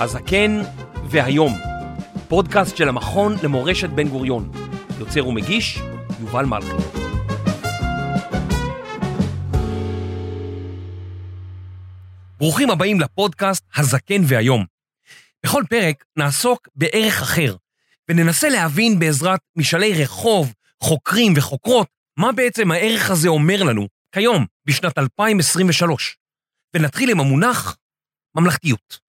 הזקן והיום, פודקאסט של המכון למורשת בן גוריון, יוצר ומגיש יובל מלכי. ברוכים הבאים לפודקאסט הזקן והיום. בכל פרק נעסוק בערך אחר, וננסה להבין בעזרת משאלי רחוב, חוקרים וחוקרות, מה בעצם הערך הזה אומר לנו כיום בשנת 2023. ונתחיל עם המונח ממלכתיות.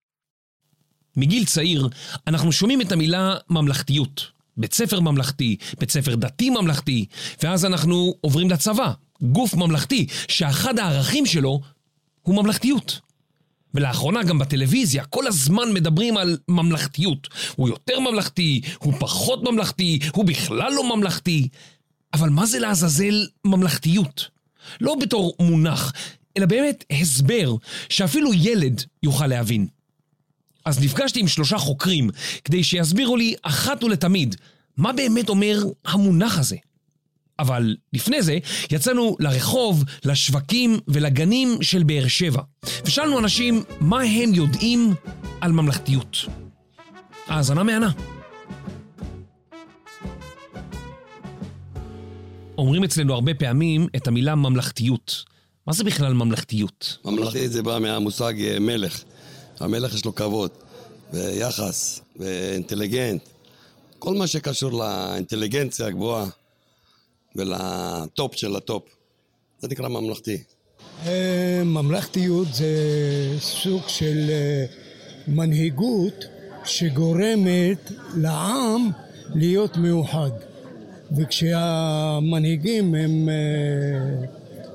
מגיל צעיר אנחנו שומעים את המילה ממלכתיות. בית ספר ממלכתי, בית ספר דתי ממלכתי, ואז אנחנו עוברים לצבא, גוף ממלכתי, שאחד הערכים שלו הוא ממלכתיות. ולאחרונה גם בטלוויזיה כל הזמן מדברים על ממלכתיות. הוא יותר ממלכתי, הוא פחות ממלכתי, הוא בכלל לא ממלכתי. אבל מה זה לעזאזל ממלכתיות? לא בתור מונח, אלא באמת הסבר שאפילו ילד יוכל להבין. אז נפגשתי עם שלושה חוקרים כדי שיסבירו לי אחת ולתמיד מה באמת אומר המונח הזה. אבל לפני זה יצאנו לרחוב, לשווקים ולגנים של באר שבע, ושאלנו אנשים מה הם יודעים על ממלכתיות. האזנה מענה. אומרים אצלנו הרבה פעמים את המילה ממלכתיות. מה זה בכלל ממלכתיות? ממלכתיות זה בא מהמושג מלך. המלך יש לו כבוד, ויחס, ואינטליגנט. כל מה שקשור לאינטליגנציה הגבוהה, ולטופ של הטופ. זה נקרא ממלכתי. ממלכתיות זה סוג של מנהיגות שגורמת לעם להיות מאוחד. וכשהמנהיגים הם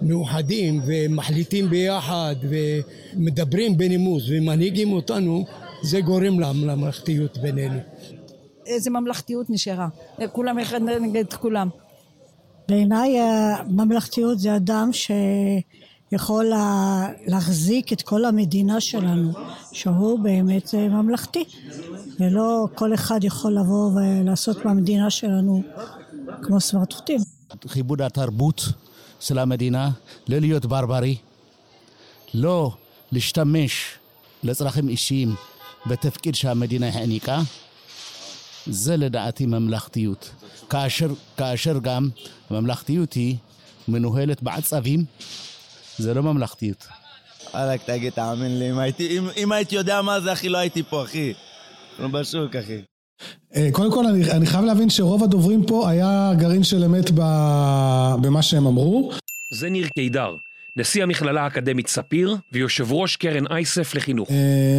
מאוחדים ומחליטים ביחד ומדברים בנימוס ומנהיגים אותנו, זה גורם לממלכתיות בינינו. איזה ממלכתיות נשארה? כולם אחד נגד כולם. בעיניי ממלכתיות זה אדם שיכול להחזיק את כל המדינה שלנו, שהוא באמת ממלכתי, ולא כל אחד יכול לבוא ולעשות במדינה שלנו כמו סמרטוטים. כיבוד התרבות של המדינה, לא להיות ברברי, לא להשתמש לצרכים אישיים בתפקיד שהמדינה העניקה, זה לדעתי ממלכתיות. כאשר גם ממלכתיות היא מנוהלת בעצבים, זה לא ממלכתיות. אלק, תגיד, תאמין לי, אם הייתי יודע מה זה, אחי, לא הייתי פה, אחי. לא בשוק, אחי. קודם כל, אני חייב להבין שרוב הדוברים פה היה גרעין של אמת במה שהם אמרו. זה ניר קידר, נשיא המכללה האקדמית ספיר ויושב ראש קרן אייסף לחינוך.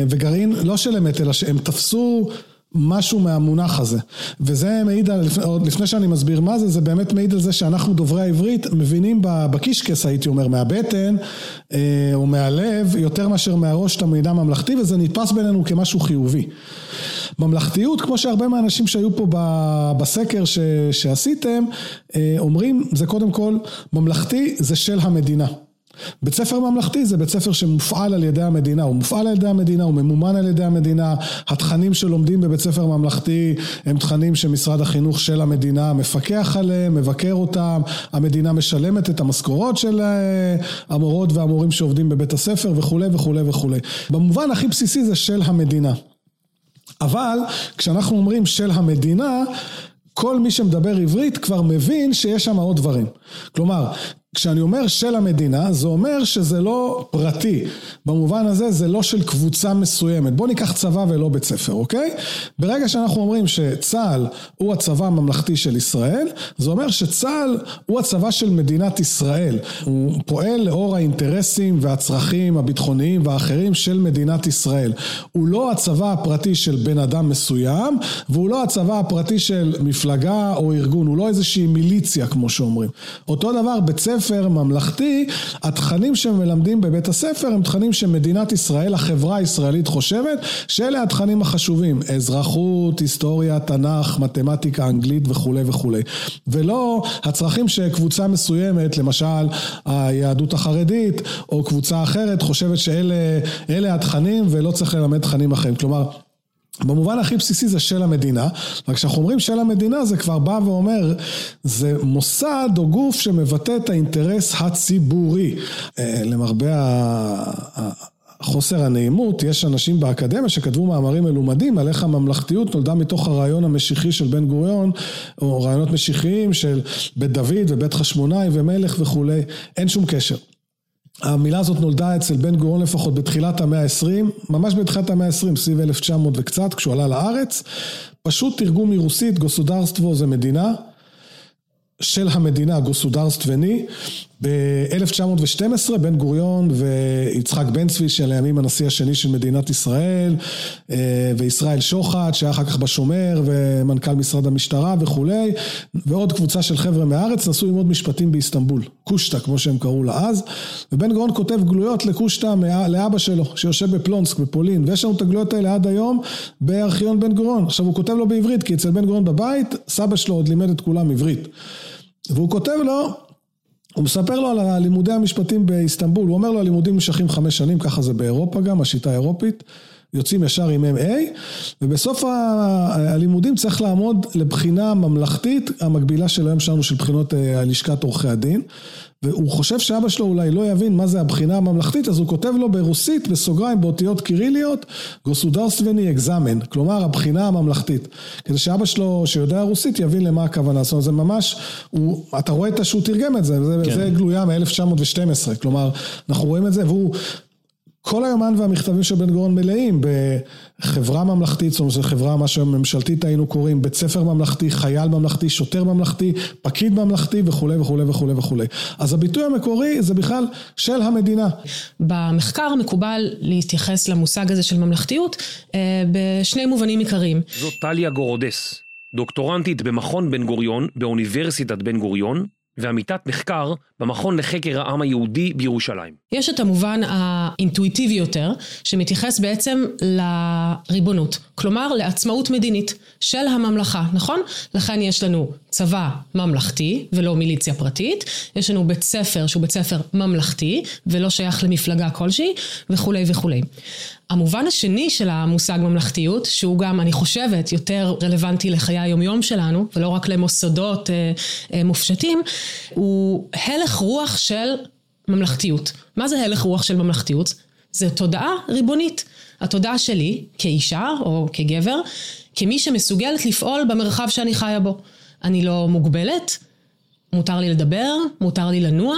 וגרעין לא של אמת, אלא שהם תפסו משהו מהמונח הזה, וזה מעיד על, לפני שאני מסביר מה זה, זה באמת מעיד על זה שאנחנו דוברי העברית מבינים בקישקס, הייתי אומר, מהבטן או מהלב, יותר מאשר מהראש את המידע ממלכתי, וזה נתפס בינינו כמשהו חיובי. ממלכתיות, כמו שהרבה מהאנשים שהיו פה בסקר שעשיתם, אומרים, זה קודם כל, ממלכתי זה של המדינה. בית ספר ממלכתי זה בית ספר שמופעל על ידי המדינה, הוא מופעל על ידי המדינה, הוא ממומן על ידי המדינה, התכנים שלומדים בבית ספר ממלכתי הם תכנים שמשרד החינוך של המדינה מפקח עליהם, מבקר אותם, המדינה משלמת את המשכורות של המורות והמורים שעובדים בבית הספר וכו' וכו' וכו'. במובן הכי בסיסי זה של המדינה, אבל כשאנחנו אומרים של המדינה, כל מי שמדבר עברית כבר מבין שיש שם עוד דברים. כלומר, כשאני אומר של המדינה, זה אומר שזה לא פרטי. במובן הזה, זה לא של קבוצה מסוימת. בוא ניקח צבא ולא בית ספר, אוקיי? ברגע שאנחנו אומרים שצהל הוא הצבא הממלכתי של ישראל, זה אומר שצהל הוא הצבא של מדינת ישראל. הוא פועל לאור האינטרסים והצרכים הביטחוניים והאחרים של מדינת ישראל. הוא לא הצבא הפרטי של בן אדם מסוים, והוא לא הצבא הפרטי של מפלגה או ארגון. הוא לא איזושהי מיליציה, כמו שאומרים. אותו דבר, בית ספר ממלכתי, התכנים שמלמדים בבית הספר הם תכנים שמדינת ישראל, החברה הישראלית חושבת שאלה התכנים החשובים, אזרחות, היסטוריה, תנ"ך, מתמטיקה, אנגלית וכו' וכו', ולא הצרכים שקבוצה מסוימת, למשל היהדות החרדית או קבוצה אחרת, חושבת שאלה התכנים ולא צריך ללמד תכנים אחרים. כלומר, במובן הכי בסיסי זה של המדינה, וכשאנחנו אומרים של המדינה זה כבר בא ואומר, זה מוסד או גוף שמבטא את האינטרס הציבורי. למרבה חוסר הנעימות, יש אנשים באקדמיה שכתבו מאמרים מלומדים על איך הממלכתיות נולדה מתוך הרעיון המשיחי של בן גוריון, או רעיונות משיחיים של בית דוד ובית חשמונאי ומלך וכו'. אין שום קשר. המילה הזאת נולדה אצל בן גוריון לפחות בתחילת המאה ה-20, ממש בתחילת המאה ה-20, סביב 1900 וקצת, כשהוא עלה לארץ, פשוט תרגום מרוסית, גוסודרסטוו זה מדינה, של המדינה, גוסודרסטווני, ב-1912 בן גוריון ויצחק בן צבי, שלימים הנשיא השני של מדינת ישראל, וישראל שוחט, שהיה אחר כך בשומר, ומנכ"ל משרד המשטרה וכו', ועוד קבוצה של חבר'ה מהארץ, נסו ללמוד משפטים באיסטנבול, קושטה, כמו שהם קראו לה אז, ובן גוריון כותב גלויות לקושטה, לאבא שלו, שיושב בפלונסק, בפולין, ויש לנו את הגלויות האלה עד היום, בארכיון בן גוריון. עכשיו הוא כותב לו בעברית, כי אצל בן גוריון בבית, סבא שלו עוד לימד את כולם עברית. והוא כותב לו, הוא מספר לו על לימודי המשפטים באיסטנבול, הוא אומר לו, הלימודים משכים 5 שנים, ככה זה באירופה גם, השיטה האירופית, יוצאים ישר עם MA, ובסוף הלימודים צריך לעמוד לבחינה ממלכתית, המקבילה של היום שלנו של בחינות לשכת עורכי הדין, והוא חושב שאבא שלו אולי לא יבין מה זה הבחינה הממלכתית, אז הוא כותב לו ברוסית, בסוגריים, באותיות קיריליות, גוסודרסטווני אקזמן, כלומר הבחינה הממלכתית, כדי שאבא שלו שיודע רוסית יבין למה הכוונה, זאת אומרת זה ממש, אתה רואה את שהוא תרגם את זה, זה גלויה מ-1912, כלומר אנחנו רואים את זה, והוא כל היומן והמכתבים של בן גוריון מלאים בחברה ממלכתית, זאת אומרת, חברה מה שממשלתית היינו קוראים, בית ספר ממלכתי, חייל ממלכתי, שוטר ממלכתי, פקיד ממלכתי וכו' וכו' וכו' וכו'. אז הביטוי המקורי זה בכלל של המדינה. במחקר מקובל להתייחס למושג הזה של ממלכתיות בשני מובנים עיקריים. זאת טליה גורודס, דוקטורנטית במכון בן גוריון, באוניברסיטת בן גוריון, ועמיתת מחקר במכון לחקר העם היהודי בירושלים. יש את המובן האינטואיטיבי יותר, שמתייחס בעצם לריבונות, כלומר לעצמאות מדינית של הממלכה, נכון? לכן יש לנו צבא ממלכתי ולא מיליציה פרטית, יש לנו בית ספר שהוא בית ספר ממלכתי ולא שייך למפלגה כלשהי וכו' וכו'. המובן השני של המושג ממלכתיות, שהוא גם אני חושבת יותר רלוונטי לחיי היומיום שלנו, ולא רק למוסדות מופשטים, הוא הלך רוח של ממלכתיות. מה זה הלך רוח של ממלכתיות? זה תודעה ריבונית. התודעה שלי כאישה או כגבר, כמי שמסוגלת לפעול במרחב שאני חיה בו. אני לא מוגבלת, מותר לי לדבר, מותר לי לנוע,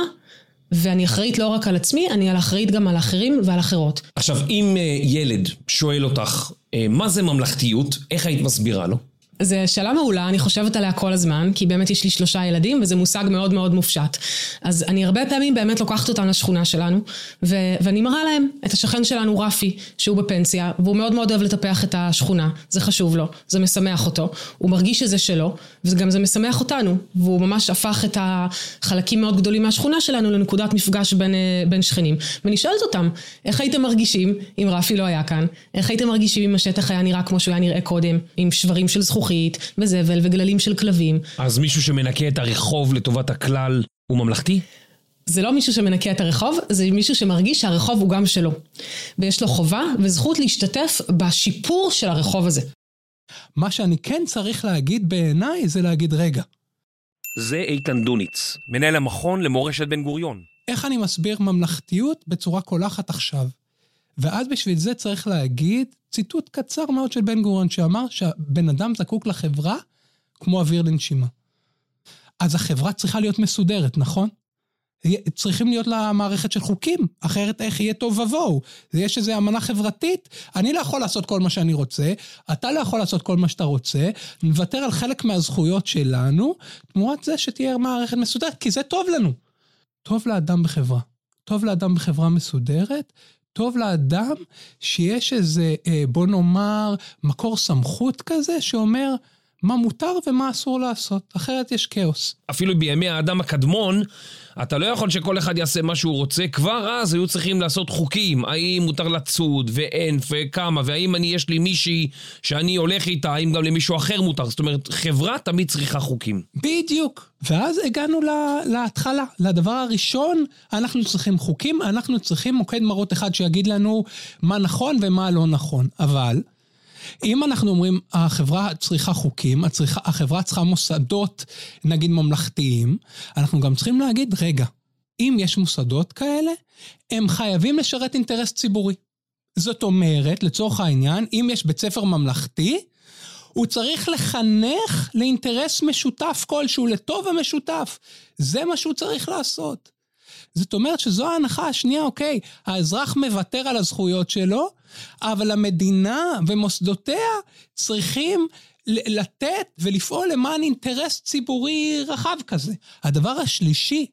ואני אחראית לא רק על עצמי, אני אחראית גם על אחרים ועל אחרות. עכשיו, אם ילד שואל אותך, מה זה ממלכתיות, איך היית מסבירה לו? זה שאלה מעולה, אני חושבת עליה כל הזמן, כי באמת יש לי 3 ילדים, וזה מושג מאוד מאוד מופשט. אז אני הרבה פעמים באמת לוקחת אותם לשכונה שלנו, ואני מראה להם את השכן שלנו, רפי, שהוא בפנסיה, והוא מאוד מאוד אוהב לטפח את השכונה, זה חשוב לו, זה משמח אותו, הוא מרגיש שזה שלו, וגם זה משמח אותנו, והוא ממש הפך את החלקים מאוד גדולים מהשכונה שלנו, לנקודת מפגש בין שכנים. ואני שואלת אותם, איך הייתם מרגישים אם רפי לא היה כאן? איך הייתם מרגישים אם השטח היה נראה כמו שהוא היה נראה קודם, עם שברים של זכוכית? וזבל וגללים של כלבים. אז מישהו שמנקה את הרחוב לטובת הכלל הוא ממלכתי? זה לא מישהו שמנקה את הרחוב, זה מישהו שמרגיש שהרחוב הוא גם שלו. ויש לו חובה וזכות להשתתף בשיפור של הרחוב הזה. מה שאני כן צריך להגיד בעיניי זה להגיד רגע. זה איתן דוניץ, מנהל המכון למורשת בן גוריון. איך אני מסביר ממלכתיות בצורה קולחת עכשיו? ואז בשביל זה צריך להגיד ציטוט קצר מאוד של בן גוריון, שאמר שהבן אדם זקוק לחברה כמו אוויר לנשימה. אז החברה צריכה להיות מסודרת, נכון? צריכים להיות לה מערכת של חוקים, אחרת איך יהיה טוב ובואו. יש איזו אמנה חברתית, אני לא יכול לעשות כל מה שאני רוצה, אתה לא יכול לעשות כל מה שאתה רוצה, נוותר על חלק מהזכויות שלנו, תמורת זה שתהיה מערכת מסודרת, כי זה טוב לנו. טוב לאדם בחברה. טוב לאדם בחברה מסודרת, טוב לאדם שיש איזה, בוא נאמר, מקור סמכות כזה שאומר מה מותר ומה אסור לעשות, אחרת יש כאוס. אפילו בימי האדם הקדמון, אתה לא יכול שכל אחד יעשה מה שהוא רוצה, כבר אז היו צריכים לעשות חוקים, האם מותר לצוד ואין וכמה, והאם יש לי מישהי שאני הולך איתה, האם גם למישהו אחר מותר, זאת אומרת חברה תמיד צריכה חוקים. בדיוק, ואז הגענו להתחלה, לדבר הראשון, אנחנו צריכים חוקים, אנחנו צריכים מוקד מרות אחד שיגיד לנו מה נכון ומה לא נכון, אבל אם אנחנו אומרים, החברה צריכה חוקים, החברה צריכה מוסדות, נגיד ממלכתיים, אנחנו גם צריכים להגיד, רגע, אם יש מוסדות כאלה, הם חייבים לשרת אינטרס ציבורי. זאת אומרת, לצורך העניין, אם יש בית ספר ממלכתי, הוא צריך לחנך לאינטרס משותף כלשהו, לטוב ומשותף. זה מה שהוא צריך לעשות. זאת אומרת שזו ההנחה השנייה, אוקיי, האזרח מוותר על הזכויות שלו, אבל המדינה ומוסדותיה צריכים לתת ולפעול למען אינטרס ציבורי רחב כזה. הדבר השלישי,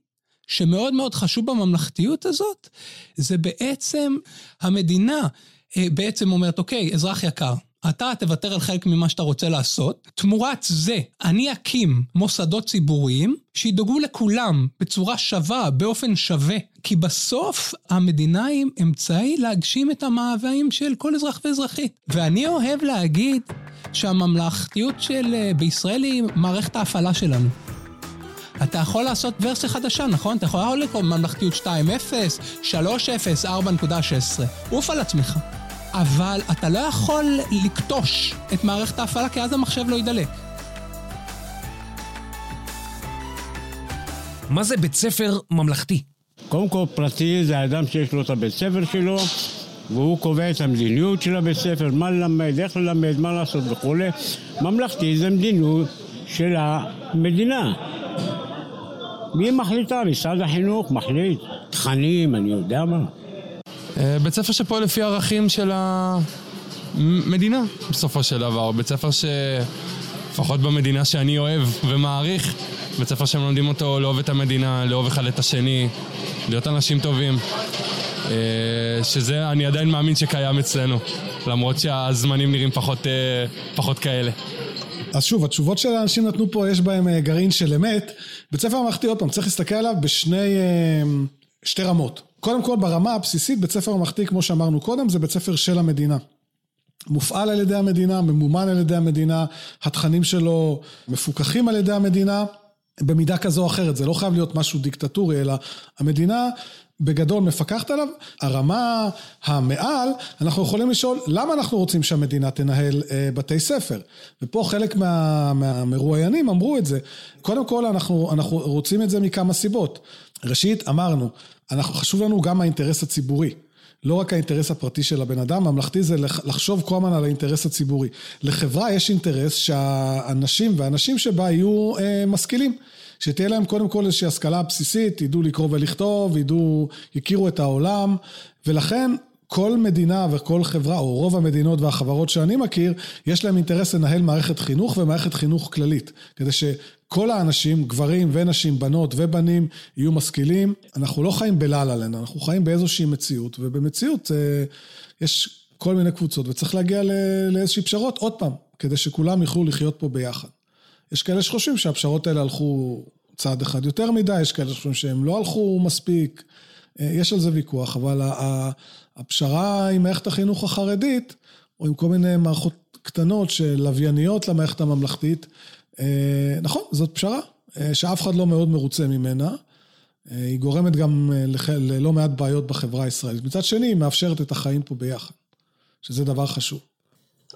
שמאוד מאוד חשוב בממלכתיות הזאת, זה בעצם המדינה בעצם אומרת, אוקיי, אזרח יקר, אתה תוותר על חלק ממה שאתה רוצה לעשות, תמורת זה אני אקים מוסדות ציבוריים, שידאגו לכולם בצורה שווה, באופן שווה, כי בסוף המדינה היא אמצעי להגשים את המאוויים של כל אזרח ואזרחית. ואני אוהב להגיד שהממלכתיות בישראל היא מערכת ההפעלה שלנו. אתה יכול לעשות ורסיה חדשה, נכון? אתה יכול להוליד ממלכתיות 2.0, 3.0, 4.16. עוף על עצמך. אבל אתה לא יכול לקטוש את מערכת ההפעלה, כי אז המחשב לא ידלק. מה זה בית ספר ממלכתי? קודם כל פרטי זה האדם שיש לו את הבית ספר שלו, והוא קובע את המדיניות של הבית ספר, מה ללמד, איך ללמד, מה לעשות וכו'. ממלכתי זה מדיניות של המדינה. מי מחליטה? משרד החינוך מחליט. תכנים, אני יודע מה. בית ספר שפועל לפי ערכים של המדינה, בסופו של דבר. בית ספר שפחות במדינה שאני אוהב ומעריך, בית ספר שהם לומדים אותו, לאהוב את המדינה, לאהוב אחד את השני, להיות אנשים טובים. שזה אני עדיין מאמין שקיים אצלנו, למרות שהזמנים נראים פחות כאלה. אז שוב, התשובות שהאנשים נתנו פה, יש בהם גרעין של אמת. בית ספר ממלכתי, עוד פעם, צריך להסתכל עליו בשתי רמות. קודם כל, ברמה הבסיסית, בית ספר ממלכתי, כמו שאמרנו קודם, זה בית ספר של המדינה. מופעל על ידי המדינה, ממומן על ידי המדינה, התכנים שלו מפוקחים על ידי המדינה, במידה כזו או אחרת. זה לא חייב להיות משהו דיקטטורי, אלא המדינה בגדול מפקחת עליו. הרמה המעל, אנחנו יכולים לשאול, למה אנחנו רוצים שהמדינה תנהל בתי ספר? ופה חלק מהמרואיינים אמרו את זה. קודם כל, אנחנו רוצים את זה מכמה סיבות. ראשית, אמרנו, חשוב לנו גם האינטרס הציבורי, לא רק האינטרס הפרטי של הבן אדם. הממלכתי זה לחשוב כל הזמן על האינטרס הציבורי. לחברה יש אינטרס שהאנשים והאנשים שבה יהיו משכילים, שתהיה להם קודם כל איזושהי השכלה בסיסית, ידעו לקרוא ולכתוב, יכירו את העולם, ולכן כל מדינה וכל חברה, או רוב המדינות והחברות שאני מכיר, יש להם אינטרס לנהל מערכת חינוך ומערכת חינוך כללית, כדי שכל האנשים, גברים ונשים, בנות ובנים, יהיו משכילים. אנחנו לא חיים בלל עלינו, אנחנו חיים באיזושהי מציאות, ובמציאות יש כל מיני קבוצות, וצריך להגיע לאיזושהי פשרות, עוד פעם, כדי שכולם יוכלו לחיות פה ביחד. יש כאלה שחושבים שהפשרות האלה הלכו צעד אחד יותר מדי, יש כאלה שחושבים שהם לא הלכו מספיק, יש על זה ויכוח, אבל הפשרה עם מערכת החינוך החרדית, או עם כל מיני מערכות קטנות שלווייניות למערכת הממלכתית, נכון, זאת פשרה, שאף אחד לא מאוד מרוצה ממנה, היא גורמת גם ללא מעט בעיות בחברה הישראלית. מצד שני, היא מאפשרת את החיים פה ביחד, שזה דבר חשוב.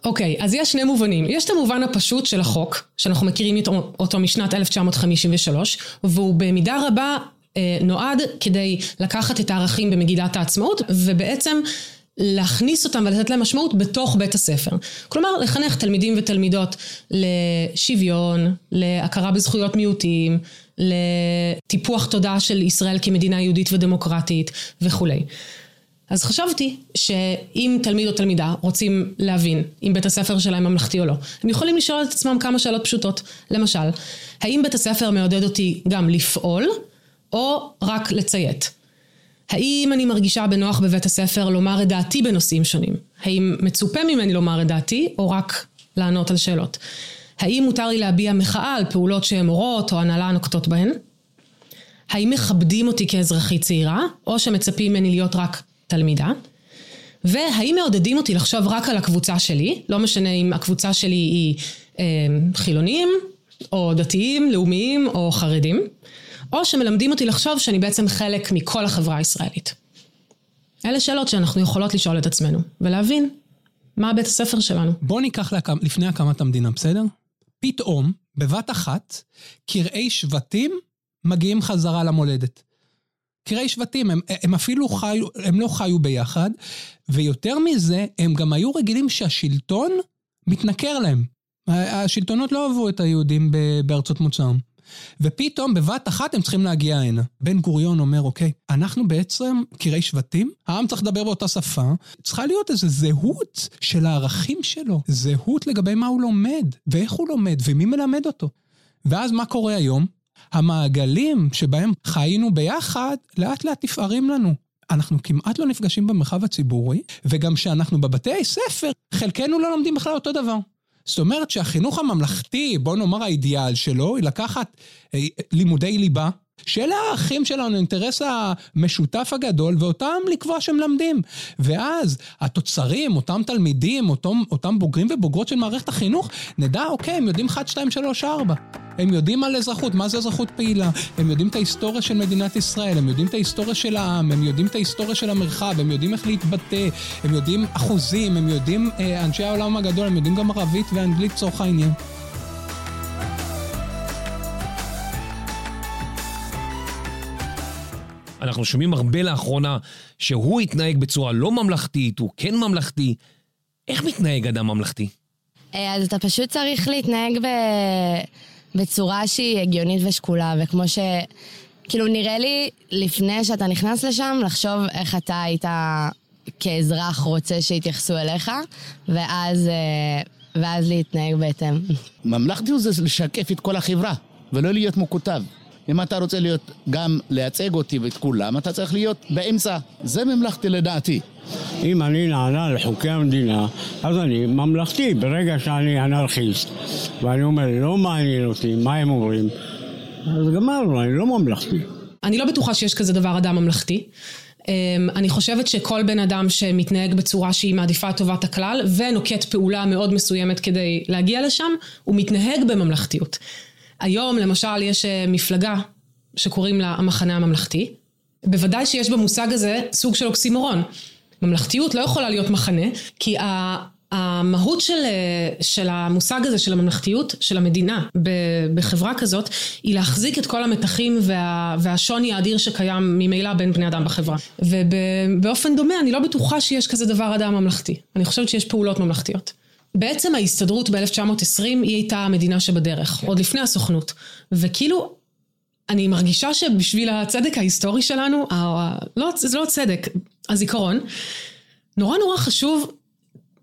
אוקיי, אז יש שני מובנים. יש את המובן הפשוט של החוק, שאנחנו מכירים אותו משנת 1953, והוא במידה רבה נועד כדי לקחת את הערכים במגילת העצמאות, ובעצם להכניס אותם ולתת להם משמעות בתוך בית הספר. כלומר, לחנך תלמידים ותלמידות לשוויון, להכרה בזכויות מיעוטים, לטיפוח תודעה של ישראל כמדינה יהודית ודמוקרטית וכולי. אז חשבתי שאם תלמיד או תלמידה רוצים להבין אם בית הספר שלהם ממלכתי או לא, הם יכולים לשאול את עצמם כמה שאלות פשוטות. למשל, האם בית הספר מעודד אותי גם לפעול או רק לציית? האם אני מרגישה בנוח בבית הספר לומר את דעתי בנושאים שונים? האם מצופה ממני לומר את דעתי או רק לענות על שאלות? האם מותר לי להביע מחאה על פעולות שהן מורות או הנהלה נוקטות בהן? האם מכבדים אותי כאזרחי צעירה או שמצפים ממני להיות רק תלמידה? והאם מעודדים אותי לחשוב רק על הקבוצה שלי, לא משנה אם הקבוצה שלי היא חילונים, או דתיים, לאומיים, או חרדים, או שמלמדים אותי לחשוב שאני בעצם חלק מכל החברה הישראלית. אלה שאלות שאנחנו יכולות לשאול את עצמנו, ולהבין מה בית הספר שלנו. בוא ניקח לפני הקמת המדינה, בסדר? פתאום, בבת אחת, קרעי שבטים מגיעים חזרה למולדת. קראי שבטים, הם אפילו חיו, הם לא חיו ביחד, ויותר מזה, הם גם היו רגילים שהשלטון מתנכר להם. השלטונות לא אהבו את היהודים בארצות מוצאם. ופתאום בבת אחת הם צריכים להגיע הנה. בן גוריון אומר, אוקיי, אנחנו בעצם קראי שבטים, העם צריך לדבר באותה שפה, צריכה להיות איזו זהות של הערכים שלו, זהות לגבי מה הוא לומד, ואיך הוא לומד, ומי מלמד אותו. ואז מה קורה היום? המעגלים שבהם חיינו ביחד, לאט לאט תפארים לנו. אנחנו כמעט לא נפגשים במרחב הציבורי, וגם שאנחנו בבתי ספר, חלקנו לא לומדים בכלל אותו דבר. זאת אומרת שהחינוך הממלכתי, בוא נאמר האידיאל שלו, היא לקחת לימודי ליבה, שאלה האחים שלנו, האינטרס המשותף הגדול, ואותם לקבוע שהם למדים. ואז התוצרים, אותם תלמידים, אותם בוגרים ובוגרות של מערכת החינוך, נדע, אוקיי, הם יודעים 1, 2, 3, 4. הם יודעים על אזרחות, מה זה אזרחות פעילה, הם יודעים את ההיסטוריה של מדינת ישראל, הם יודעים את ההיסטוריה של העם, הם יודעים את ההיסטוריה של המרחב, הם יודעים איך להתבטא, הם יודעים אחוזים, הם יודעים אנשי העולם הגדול, הם יודעים גם ערבית ואנגלית צורך העניין. אנחנו שומעים הרבה לאחרונה שהוא התנהג בצורה לא ממלכתית, הוא כן ממלכתי. איך מתנהג אדם ממלכתי? אז אתה פשוט צריך להתנהג בצורה שהיא הגיונית ושקולה, וכמו שכאילו נראה לי לפני שאתה נכנס לשם, לחשוב איך אתה היית כאזרח רוצה שיתייחסו אליך, ואז להתנהג בהתאם. ממלכתיות זה לשקף את כל החברה, ולא להיות מקוטב. אם אתה רוצה להיות גם לייצג אותי ואת כולם, אתה צריך להיות באמצע. זה ממלכתי לדעתי. אם אני נענה לחוקי המדינה, אז אני ממלכתי. ברגע שאני אנרכיסט, ואני אומר, לא מעניין אותי, מה הם אומרים, אז גמרנו, אני לא ממלכתי. אני לא בטוחה שיש כזה דבר אדם ממלכתי. אני חושבת שכל בן אדם שמתנהג בצורה שהיא מעדיפה טובת הכלל, ונוקט פעולה מאוד מסוימת כדי להגיע לשם, הוא מתנהג בממלכתיות. היום למשל יש מפלגה שקוראים לה המחנה הממלכתי, בוודאי שיש במושג הזה סוג של אוקסימורון. ממלכתיות לא יכולה להיות מחנה, כי המהות של המושג הזה, של הממלכתיות, של המדינה בחברה כזאת, היא להחזיק את כל המתחים והשוני האדיר שקיים ממילא בין בני אדם בחברה. ובאופן דומה אני לא בטוחה שיש כזה דבר אדם ממלכתי. אני חושבת שיש פעולות ממלכתיות. בעצם ההסתדרות ב-1920 היא הייתה המדינה שבדרך, עוד לפני הסוכנות. וכאילו, אני מרגישה שבשביל הצדק ההיסטורי שלנו, זה לא צדק, הזיכרון, נורא חשוב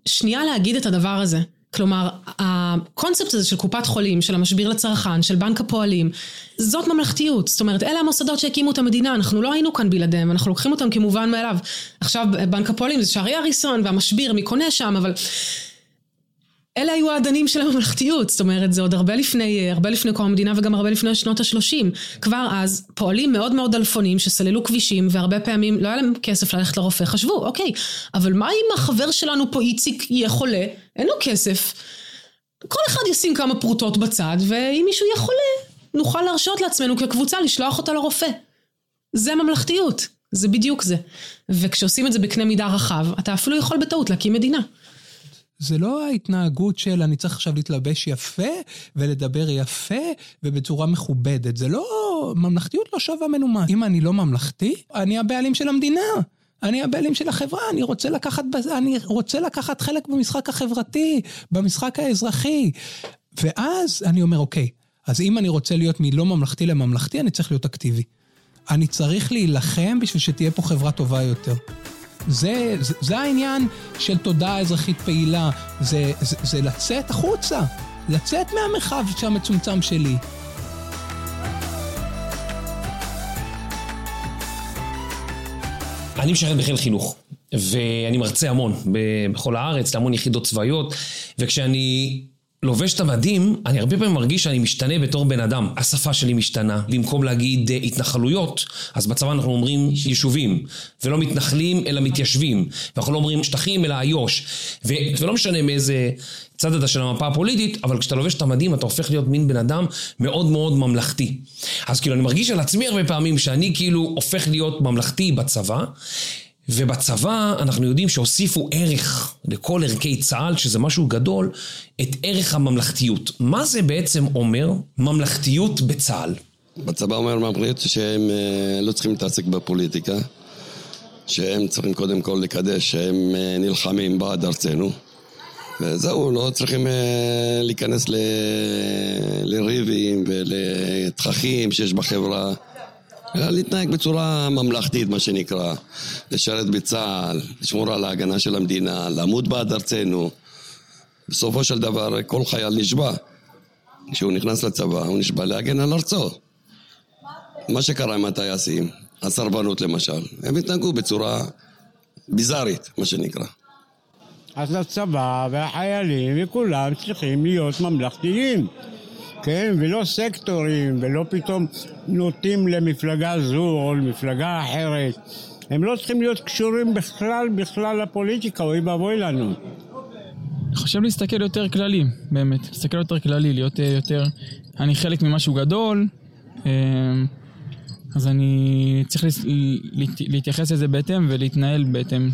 שנייה להגיד את הדבר הזה. כלומר, הקונספט הזה של קופת חולים, של המשביר לצרכן, של בנק הפועלים, זאת ממלכתיות. זאת אומרת, אלה המוסדות שהקימו את המדינה, אנחנו לא היינו כאן בלעדיהם, אנחנו לוקחים אותם כמובן מאליו. עכשיו, בנק הפועלים זה שערי הריסון, והמשביר מקונה שם, אבל אלה היו העדנים של הממלכתיות, זאת אומרת, זה עוד הרבה לפני קום המדינה וגם הרבה לפני שנות ה-30. כבר אז פועלים מאוד אלפונים שסללו כבישים, והרבה פעמים לא היה להם כסף ללכת לרופא, חשבו, אוקיי, אבל מה אם החבר שלנו פה איציק יהיה חולה? אין לו כסף. כל אחד ישים כמה פרוטות בצד, ואם מישהו יהיה חולה, נוכל להרשות לעצמנו כקבוצה לשלוח אותה לרופא. זה ממלכתיות, זה בדיוק זה. וכשעושים את זה בקנה מידה רחב, אתה אפילו יכול בטעות להקים מדינה. זה לא ההתנהגות של אני צריך עכשיו להתלבש יפה ולדבר יפה ובצורה מכובדת. זה לא, ממלכתיות לא שווה מנומה. אם אני לא ממלכתי, אני הבעלים של המדינה, אני הבעלים של החברה, אני רוצה לקחת חלק במשחק החברתי, במשחק האזרחי. ואז אני אומר, אוקיי, אז אם אני רוצה להיות מלא ממלכתי לממלכתי, אני צריך להיות אקטיבי. אני צריך להילחם בשביל שתהיה פה חברה טובה יותר. זה העניין של תודעה אזרחית פעילה, זה לצאת החוצה, לצאת מהמרחב שהמצומצם שלי. אני משרת בחיל חינוך, ואני מרצה המון בכל הארץ, להמון יחידות צבאיות, וכשאני לובש את המדים, אני הרבה פעמים מרגיש שאני משתנה בתור בן אדם. השפה שלי משתנה. במקום להגיד התנחלויות, אז בצבא אנחנו אומרים יישובים, ולא מתנחלים, אלא מתיישבים. ואנחנו לא אומרים שטחים, אלא איוש. ולא משנה מאיזה צד אתה של המפה הפוליטית, אבל כשאתה לובש את המדים, אתה הופך להיות מין בן אדם מאוד מאוד ממלכתי. אז כאילו אני מרגיש על עצמי הרבה פעמים שאני כאילו הופך להיות ממלכתי בצבא, ובצבא אנחנו יודעים שהוסיפו ערך לכל ערכי צהל, שזה משהו גדול, את ערך הממלכתיות. מה זה בעצם אומר ממלכתיות בצהל? בצבא אומר מהפריט שהם לא צריכים להתעסק בפוליטיקה, שהם צריכים קודם כל לקדש, שהם נלחמים בעד ארצנו, וזהו, לא צריכים להיכנס לריבים ולתככים שיש בחברה, אלא להתנהג בצורה ממלכתית, מה שנקרא, לשרת בצהל, לשמור על ההגנה של המדינה, לעמוד בעד ארצנו. בסופו של דבר, כל חייל נשבע. כשהוא נכנס לצבא, הוא נשבע להגן על ארצו. מה שקרה עם הטייסים, הסרבנות למשל, הם התנהגו בצורה ביזארית, מה שנקרא. אז הצבא והחיילים וכולם צריכים להיות ממלכתיים, כן? ולא סקטורים, ולא פתאום נוטים למפלגה זו או למפלגה אחרת. הם לא צריכים להיות קשורים בכלל לפוליטיקה, או יבואי לנו. אני חושב להסתכל יותר כללי, באמת. להסתכל יותר כללי, להיות יותר... אני חלק ממשהו גדול, אז אני צריך להתייחס לזה בהתאם ולהתנהל בהתאם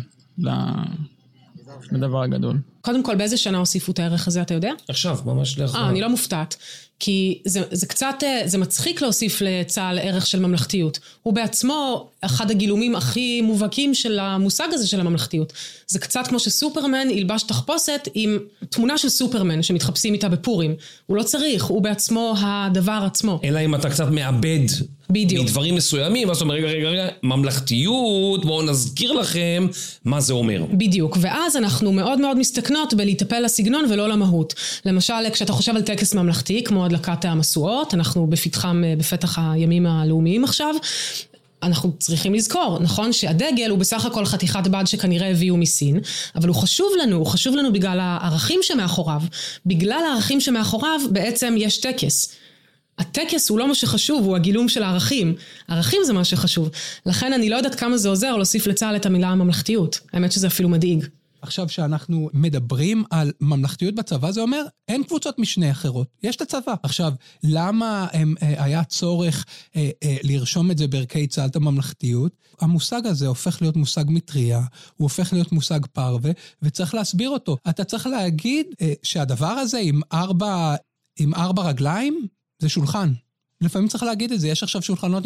לדבר הגדול. קודם כל, באיזה שנה הוסיפו את הערך הזה, אתה יודע? עכשיו, ממש לאחר. אני לא מופתעת, כי זה קצת, זה מצחיק להוסיף לצהל ערך של ממלכתיות. הוא בעצמו אחד הגילומים הכי מובהקים של המושג הזה של הממלכתיות. זה קצת כמו שסופרמן ילבש תחפושת עם תמונה של סופרמן שמתחפשים איתה בפורים. הוא לא צריך, הוא בעצמו הדבר עצמו. אלא אם אתה קצת מאבד מדברים מסוימים, אז אתה אומר, רגע, ממלכתיות, בואו נזכיר לכם מה זה אומר. בדיוק, ואז אנחנו מאוד מאוד מסתכנות בלהיטפל לסגנון ולא למהות. למשל, כשאתה חושב על טקס ממלכתי, כמו הדלקת המשואות, אנחנו בפתח הימים הלאומיים עכשיו, אנחנו צריכים לזכור, נכון, שהדגל הוא בסך הכל חתיכת בד שכנראה הביאו מסין, אבל הוא חשוב לנו בגלל הערכים שמאחוריו. בגלל הערכים שמאחוריו בעצם יש טקס. הטקס הוא לא מה שחשוב, הוא הגילום של הערכים. הערכים זה מה שחשוב. לכן אני לא יודעת כמה זה עוזר להוסיף לצהל את המילה הממלכתיות. האמת שזה אפילו מדאיג. עכשיו שאנחנו מדברים על ממלכתיות בצבא, זה אומר, אין קבוצות משנה אחרות. יש את הצבא. עכשיו, למה היה צורך לרשום את זה בערכי צהל, את הממלכתיות? המושג הזה הופך להיות מושג מטריה, הוא הופך להיות מושג פרווה, וצריך להסביר אותו. אתה צריך להגיד שהדבר הזה עם ארבע רגליים, זה שולחן. לפעמים צריך להגיד את זה. יש עכשיו שולחנות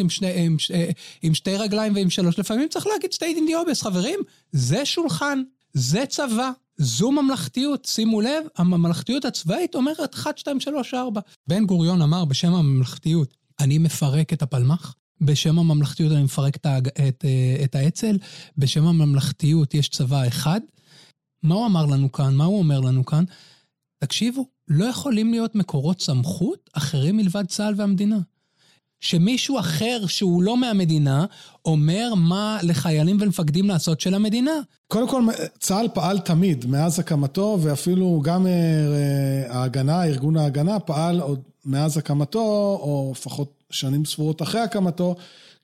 עם שתי רגליים ועם שלוש. לפעמים צריך להגיד שתי דיוביס, חברים. זה שולחן, זה צבא, זו ממלכתיות. שימו לב, הממלכתיות הצבאית אומרת 1, 2, 3, 4. בן גוריון אמר בשם הממלכתיות, אני מפרק את הפלמ"ח. בשם הממלכתיות אני מפרק את האצ"ל. בשם הממלכתיות יש צבא אחד. מה הוא אמר לנו כאן? מה הוא אומר לנו כאן? תקשיבו, לא יכולים להיות מקורות סמכות אחרים מלבד צהל והמדינה. שמישהו אחר שהוא לא מהמדינה, אומר מה לחיילים ולמפקדים לעשות של המדינה. קודם כל, צהל פעל תמיד, מאז הקמתו, ואפילו גם ההגנה, ארגון ההגנה, פעל עוד מאז הקמתו, או לפחות שנים ספורות אחרי הקמתו,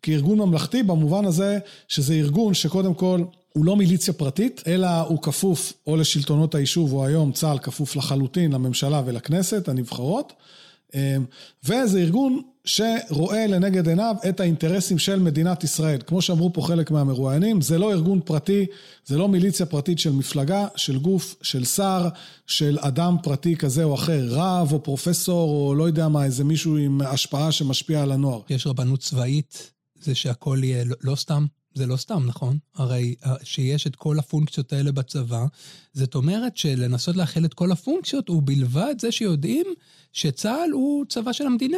כארגון ממלכתי, במובן הזה שזה ארגון שקודם כל, הוא לא מיליציה פרטית, אלא הוא כפוף או לשלטונות היישוב, או היום צהל כפוף לחלוטין לממשלה ולכנסת, הנבחרות, וזה ארגון שרואה לנגד עיניו את האינטרסים של מדינת ישראל. כמו שאמרו פה חלק מהמרואיינים, זה לא ארגון פרטי, זה לא מיליציה פרטית של מפלגה, של גוף, של שר, של אדם פרטי כזה או אחר, רב או פרופסור, או לא יודע מה, איזה מישהו עם השפעה שמשפיע על הנוער. יש רבנות צבאית, זה שהכל יהיה לא סתם. זה לא סתם, נכון? הרי שיש את כל הפונקציות האלה בצבא, זאת אומרת שלנסות להכיל את כל הפונקציות, הוא בלבד זה שיודעים שצהל הוא צבא של המדינה,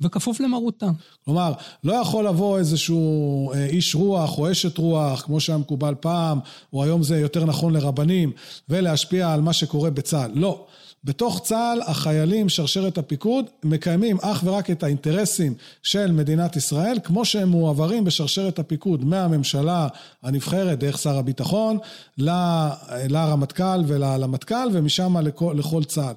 וכפוף למרותה. כלומר, לא יכול לבוא איזשהו איש רוח או אשת רוח, כמו שהיה מקובל פעם, או היום זה יותר נכון לרבנים, ולהשפיע על מה שקורה בצהל. לא. בתוך צהל, החיילים, שרשרת הפיקוד, מקיימים אך ורק את האינטרסים של מדינת ישראל, כמו שהם מועברים בשרשרת הפיקוד מהממשלה הנבחרת, דרך שר הביטחון, לרמטכ"ל ולמטכ"ל, ומשם לכל צהל.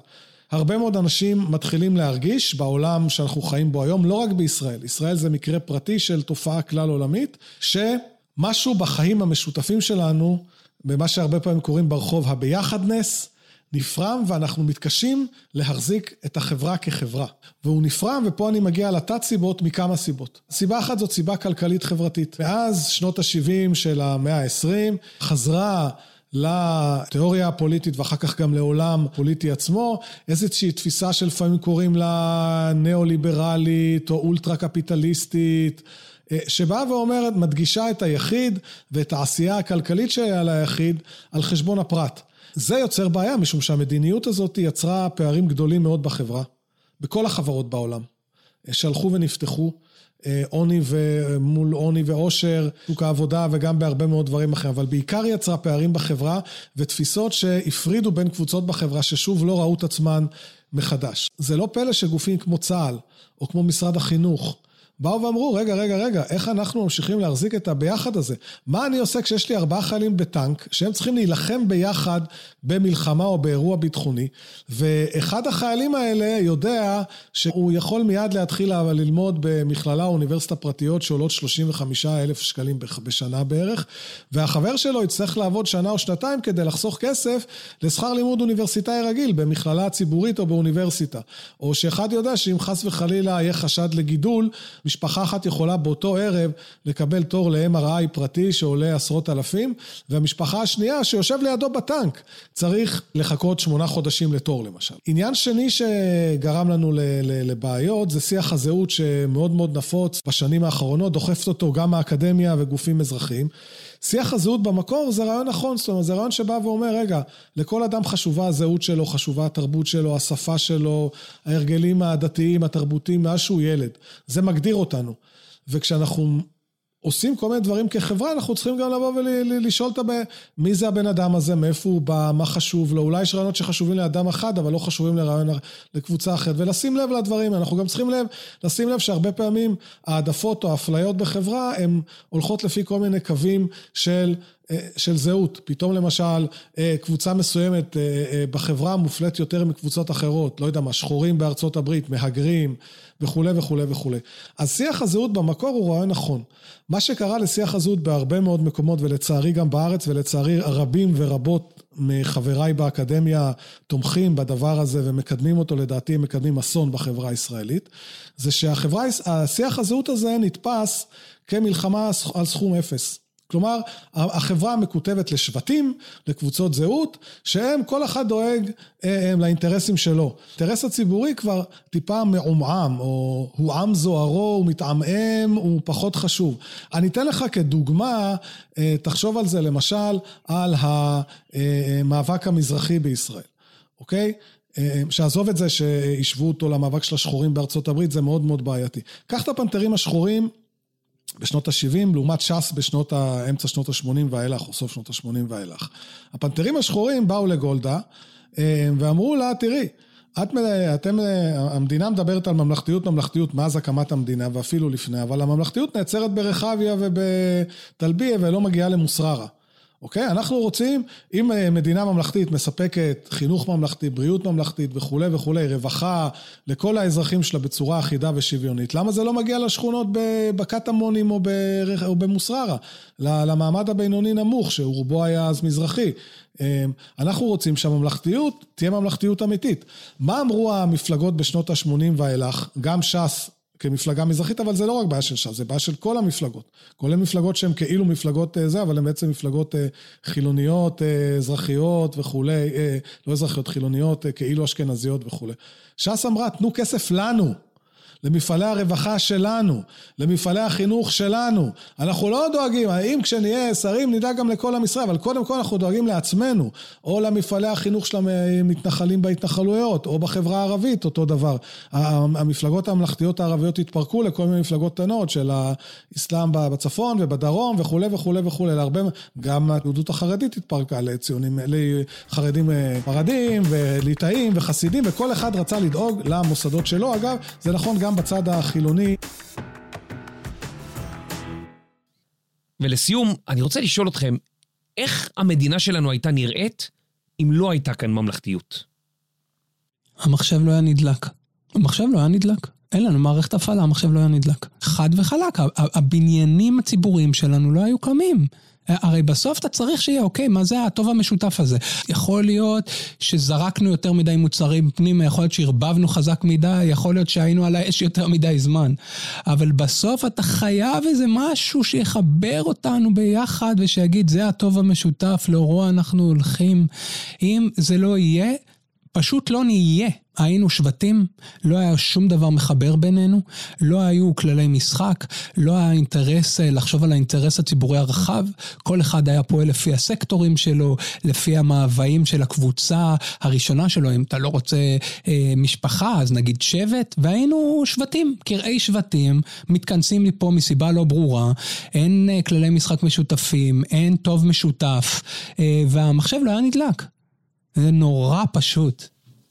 הרבה מאוד אנשים מתחילים להרגיש בעולם שאנחנו חיים בו היום, לא רק בישראל. ישראל זה מקרה פרטי של תופעה כלל עולמית, שמשהו בחיים המשותפים שלנו, במה שהרבה פעמים קוראים ברחוב הביחדנס, נפרם, ואנחנו מתקשים להחזיק את החברה כחברה. והוא נפרם, ופה אני מגיע לתת סיבות מכמה סיבות. סיבה אחת זאת סיבה כלכלית חברתית. מאז שנות ה-70 של המאה ה-20 חזרה לתיאוריה הפוליטית ואחר כך גם לעולם פוליטי עצמו, איזושהי תפיסה שלפעמים קוראים לה ניאו-ליברלית או אולטרה-קפיטליסטית, שבאה ואומרת, מדגישה את היחיד ואת העשייה הכלכלית שהיה ליחיד על חשבון הפרט. זה יוצר בעיה, משום שהמדיניות הזאת יצרה פערים גדולים מאוד בחברה, בכל החברות בעולם. שלחו ונפתחו, עוני ומול עוני ואושר, שוק העבודה וגם בהרבה מאוד דברים אחרים, אבל בעיקר יצרה פערים בחברה ותפיסות שהפרידו בין קבוצות בחברה ששוב לא ראו את עצמן מחדש. זה לא פלא שגופים כמו צהל או כמו משרד החינוך באו ואמרו, רגע, איך אנחנו ממשיכים להחזיק את הביחד הזה? מה אני עושה כשיש לי 4 חיילים בטנק, שהם צריכים להילחם ביחד במלחמה או באירוע ביטחוני, ואחד החיילים האלה יודע שהוא יכול מיד להתחיל ללמוד במכללה או אוניברסיטה פרטיות, שעולות 35,000 שקלים בשנה בערך, והחבר שלו יצטרך לעבוד שנה או שנתיים, כדי לחסוך כסף לשכר לימוד אוניברסיטאי רגיל, במכללה ציבורית או באוניברסיטה. או שאחד יודע שאם חס וחלילה יהיה חשד לגידול, משפחה אחת יכולה באותו ערב לקבל תור ל-MRI פרטי שעולה עשרות אלפים, והמשפחה השנייה שיושב לידו בטנק צריך לחכות 8 חודשים לתור למשל. עניין שני שגרם לנו לבעיות זה שיח הזהות שמאוד מאוד נפוץ בשנים האחרונות, דוחפת אותו גם האקדמיה וגופים אזרחיים. שיח הזהות במקור זה רעיון נכון, זאת אומרת, זה רעיון שבא ואומר, רגע, לכל אדם חשובה הזהות שלו, חשובה התרבות שלו, השפה שלו, ההרגלים הדתיים, התרבותיים, משהו ילד. זה מגדיר אותנו. וכשאנחנו עושים כל מיני דברים כחברה, אנחנו צריכים גם לבוא ולשאול מי זה הבן אדם הזה, מאיפה הוא בא, מה חשוב לו, אולי יש רעיונות שחשובים לאדם אחד, אבל לא חשובים לרעיון לקבוצה אחרת, ולשים לב לדברים, אנחנו גם צריכים לשים לב שהרבה פעמים העדפות או האפליות בחברה, הן הולכות לפי כל מיני קווים של זהות, פתאום למשל קבוצה מסוימת בחברה מופלית יותר מקבוצות אחרות, לא יודע מה, שחורים בארצות הברית, מהגרים וכו' וכו' וכו'. אז שיח הזהות במקור הוא רעיון נכון. מה שקרה לשיח הזהות בהרבה מאוד מקומות ולצערי גם בארץ ולצערי רבים ורבות מחבריי באקדמיה תומכים בדבר הזה ומקדמים אותו, לדעתי מקדמים אסון בחברה הישראלית, זה שהשיח הזהות הזה נתפס כמלחמה על סכום אפס. כלומר, החברה מקוטבת לשבטים, לקבוצות זהות, שהם כל אחד דואג לאינטרסים שלו. האינטרס הציבורי כבר טיפה מעומעם, או הוא עם זוהרו, הוא מתעמם, הוא פחות חשוב. אני אתן לך כדוגמה, תחשוב על זה למשל, על המאבק המזרחי בישראל, אוקיי? שעזוב את זה שישבו אותו למאבק של השחורים בארצות הברית, זה מאוד מאוד בעייתי. קח את הפנתרים השחורים, בשנות ה-70, לעומת שס בשנות האמצע שנות ה-80 ואילך, או סוף שנות ה-80 ואילך. הפנתרים השחורים באו לגולדה, ואמרו לה, תראי, המדינה מדברת על ממלכתיות מאז הקמת המדינה, ואפילו לפני, אבל הממלכתיות נעצרת ברחביה ובתלביה, ולא מגיעה למוסררה. אוקיי? אנחנו רוצים, אם מדינה ממלכתית מספקת חינוך ממלכתי, בריאות ממלכתית וכו' וכו', רווחה לכל האזרחים שלה בצורה אחידה ושוויונית, למה זה לא מגיע לשכונות בקטמונים או במוסררה? למעמד הבינוני נמוך, שהוא רובו היה אז מזרחי. אנחנו רוצים שהממלכתיות תהיה ממלכתיות אמיתית. מה אמרו המפלגות בשנות ה-80 ואילך, גם שס, כמפלגה מזרחית, אבל זה לא רק בעיה של ש"ס, זה בעיה של כל המפלגות, כל המפלגות שהן כאילו מפלגות זה, אבל הן בעצם מפלגות חילוניות, אזרחיות וכולי, לא אזרחיות, חילוניות, כאילו אשכנזיות וכולי. ש"ס אמרה, תנו כסף לנו, למפעלי הרווחה שלנו, למפעלי החינוך שלנו, אנחנו לא דואגים, האם כשנהיה שרים נדע גם לכל עם ישראל, אבל קודם כל אנחנו דואגים לעצמנו, או למפעלי החינוך של המתנחלים בהתנחלויות, או בחברה הערבית, אותו דבר. המפלגות הממלכתיות הערביות התפרקו לכל מיני מפלגות קטנות, של האסלאם בצפון ובדרום וכו' וכו' וכו', להרבה, גם היהדות החרדית התפרקה לציונים, לחרדים פרדים וליטאים וחסידים, וכל אחד רצה לדאוג למוסדות שלו, אגב, זה נכון גם בצד החילוני. ולסיום, אני רוצה לשאול אתכם, איך המדינה שלנו הייתה נראית אם לא הייתה כאן ממלכתיות? המחשב לא היה נדלק. אין לנו מערכת הפעלה, המחשב לא היה נדלק. חד וחלק, הבניינים הציבוריים שלנו לא היו קמים. הרי בסוף אתה צריך שיהיה, אוקיי, מה זה הטוב המשותף הזה? יכול להיות שזרקנו יותר מדי מוצרים פנימה, יכול להיות שהרבבנו חזק מדי, יכול להיות שהיינו על האש יותר מדי זמן, אבל בסוף אתה חייב איזה משהו שיחבר אותנו ביחד, ושיגיד זה הטוב המשותף, לא רואה אנחנו הולכים, אם זה לא יהיה, פשוט לא נהיה. היינו שבטים, לא היה שום דבר מחבר בינינו, לא היו כללי משחק, לא היה אינטרס, לחשוב על האינטרס הציבורי הרחב, כל אחד היה פועל לפי הסקטורים שלו, לפי המאוויים של הקבוצה הראשונה שלו, אם אתה לא רוצה משפחה, אז נגיד שבט, והיינו שבטים, קראי שבטים, מתכנסים לי פה מסיבה לא ברורה, אין כללי משחק משותפים, אין טוב משותף, והמחשב לא היה נדלק. זה נורא פשוט.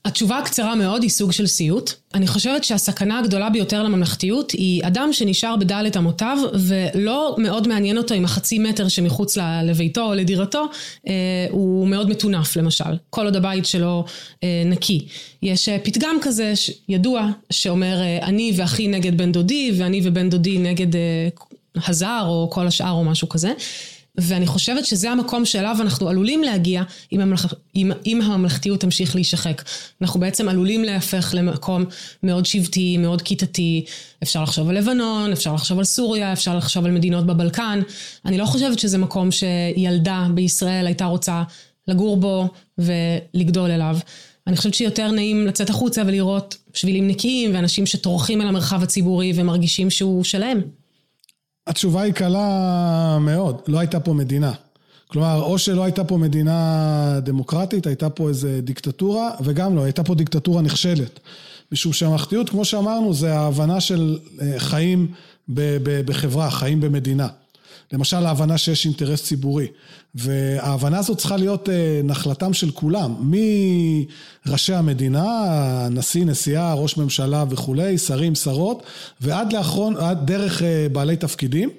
התשובה הקצרה מאוד היא סוג של סיוט. אני חושבת שהסכנה הגדולה ביותר לממלכתיות היא אדם שנשאר בדלת המותיו, ולא מאוד מעניין אותו עם החצי מטר שמחוץ לביתו או לדירתו, הוא מאוד מטונף למשל. כל עוד הבית שלו נקי. יש פתגם כזה ידוע שאומר, אני ואחי נגד בן דודי, ואני ובן דודי נגד הזר או כל השאר או משהו כזה. ואני חושבת שזה המקום שאליו אנחנו עלולים להגיע אם הממלכתיות תמשיך להישחק. אנחנו בעצם עלולים להפך למקום מאוד שבטי, מאוד כיתתי. אפשר לחשוב על לבנון, אפשר לחשוב על סוריה, אפשר לחשוב על מדינות בבלקן. אני לא חושבת שזה מקום שילדה בישראל הייתה רוצה לגור בו ולגדול אליו. אני חושבת שיותר נעים לצאת החוצה ולראות שבילים נקיים ואנשים שטורחים על המרחב הציבורי ומרגישים שהוא שלהם. התשובה היא קלה מאוד, לא הייתה פה מדינה. כלומר, או שלא הייתה פה מדינה דמוקרטית, הייתה פה איזו דיקטטורה, וגם לא, הייתה פה דיקטטורה נכשלת. משום שהממלכתיות, כמו שאמרנו, זה ההבנה של חיים בחברה, חיים במדינה. למשל, ההבנה שיש אינטרס ציבורי. וההבנה הזאת צריכה להיות נחלתם של כולם, מראשי המדינה, נשיא, נשיאה, ראש ממשלה וכולי, שרים, שרות, ועד לאחרון, עד דרך בעלי תפקידים,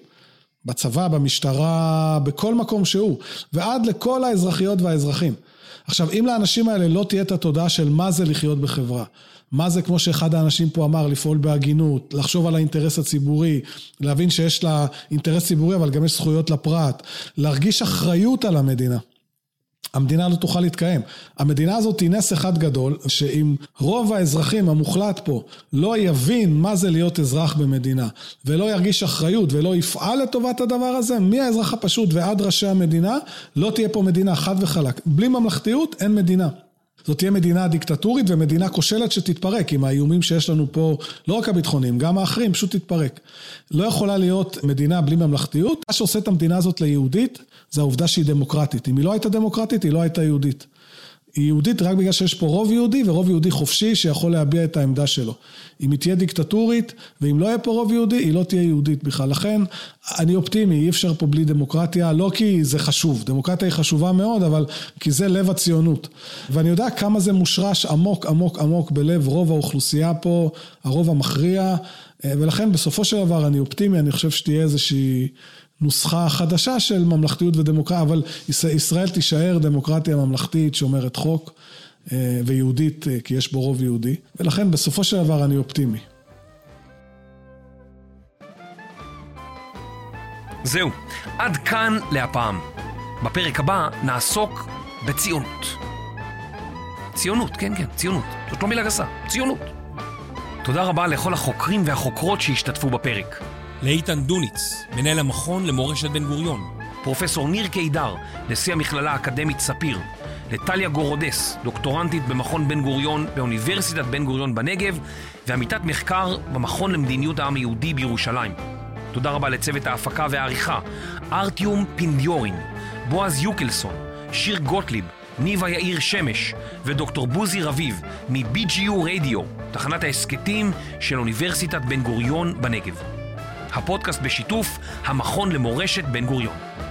בצבא, במשטרה, בכל מקום שהוא, ועד לכל האזרחיות והאזרחים. עכשיו, אם לאנשים האלה לא תהיה את התודעה של מה זה לחיות בחברה, מה זה, כמו שאחד האנשים פה אמר, לפעול בהגינות, לחשוב על האינטרס הציבורי, להבין שיש לה אינטרס ציבורי, אבל גם יש זכויות לפרט, להרגיש אחריות על המדינה. המדינה לא תוכל להתקיים. המדינה הזאת היא נס אחד גדול, שאם רוב האזרחים המוחלט פה לא יבין מה זה להיות אזרח במדינה, ולא ירגיש אחריות, ולא יפעל לטובת הדבר הזה, מהאזרח הפשוט ועד ראשי המדינה, לא תהיה פה מדינה חד וחלק. בלי ממלכתיות אין מדינה. זאת תהיה מדינה דיקטטורית ומדינה כושלת שתתפרק, עם האיומים שיש לנו פה, לא רק הביטחוניים, גם האחרים, פשוט תתפרק. לא יכולה להיות מדינה בלי ממלכתיות. מה שעושה את המדינה הזאת ליהודית, זה העובדה שהיא דמוקרטית. אם היא לא הייתה דמוקרטית, היא לא הייתה יהודית. היא יהודית רק בגלל שיש פה רוב יהודי, ורוב יהודי חופשי שיכול להביע את העמדה שלו. אם היא תהיה דיקטטורית, ואם לא יהיה פה רוב יהודי, היא לא תהיה יהודית בכלל. לכן, אני אופטימי, אי אפשר פה בלי דמוקרטיה, לא כי זה חשוב, דמוקרטיה היא חשובה מאוד, אבל כי זה לב הציונות. ואני יודע כמה זה מושרש עמוק, עמוק, עמוק בלב רוב האוכלוסייה פה, הרוב המכריע, ולכן בסופו של דבר אני אופטימי, אני חושב שתהיה איזושהי נוסחה חדשה של ממלכתיות ודמוקרטיה, אבל ישראל תישאר דמוקרטיה ממלכתית שומרת חוק ויהודית, כי יש בו רוב יהודי, ולכן בסופו של דבר אני אופטימי. זהו, עד כאן להפעם. בפרק הבא נעסוק בציונות. ציונות, כן, כן, ציונות. זאת לא מילה גסה, ציונות. תודה רבה לכל החוקרים והחוקרות שהשתתפו בפרק. לאיתן דוניץ, מנהל המכון למורשת בן גוריון, פרופסור ניר קידר, נשיא המכללה האקדמית ספיר, לטליה גורודס, דוקטורנטית במכון בן גוריון באוניברסיטת בן גוריון בנגב, ועמיתת מחקר במכון למדיניות העם היהודי בירושלים. תודה רבה לצוות ההפקה והעריכה, ארטיום פינדיורין, בועז יוקלסון, שיר גוטליב, ניבה יאיר שמש ודוקטור בוזי רביב מ-BGU רדיו, תחנת העסקתים של אוניברסיטת בן גוריון בנגב. הפודקאסט בשיתוף המכון למורשת בן גוריון.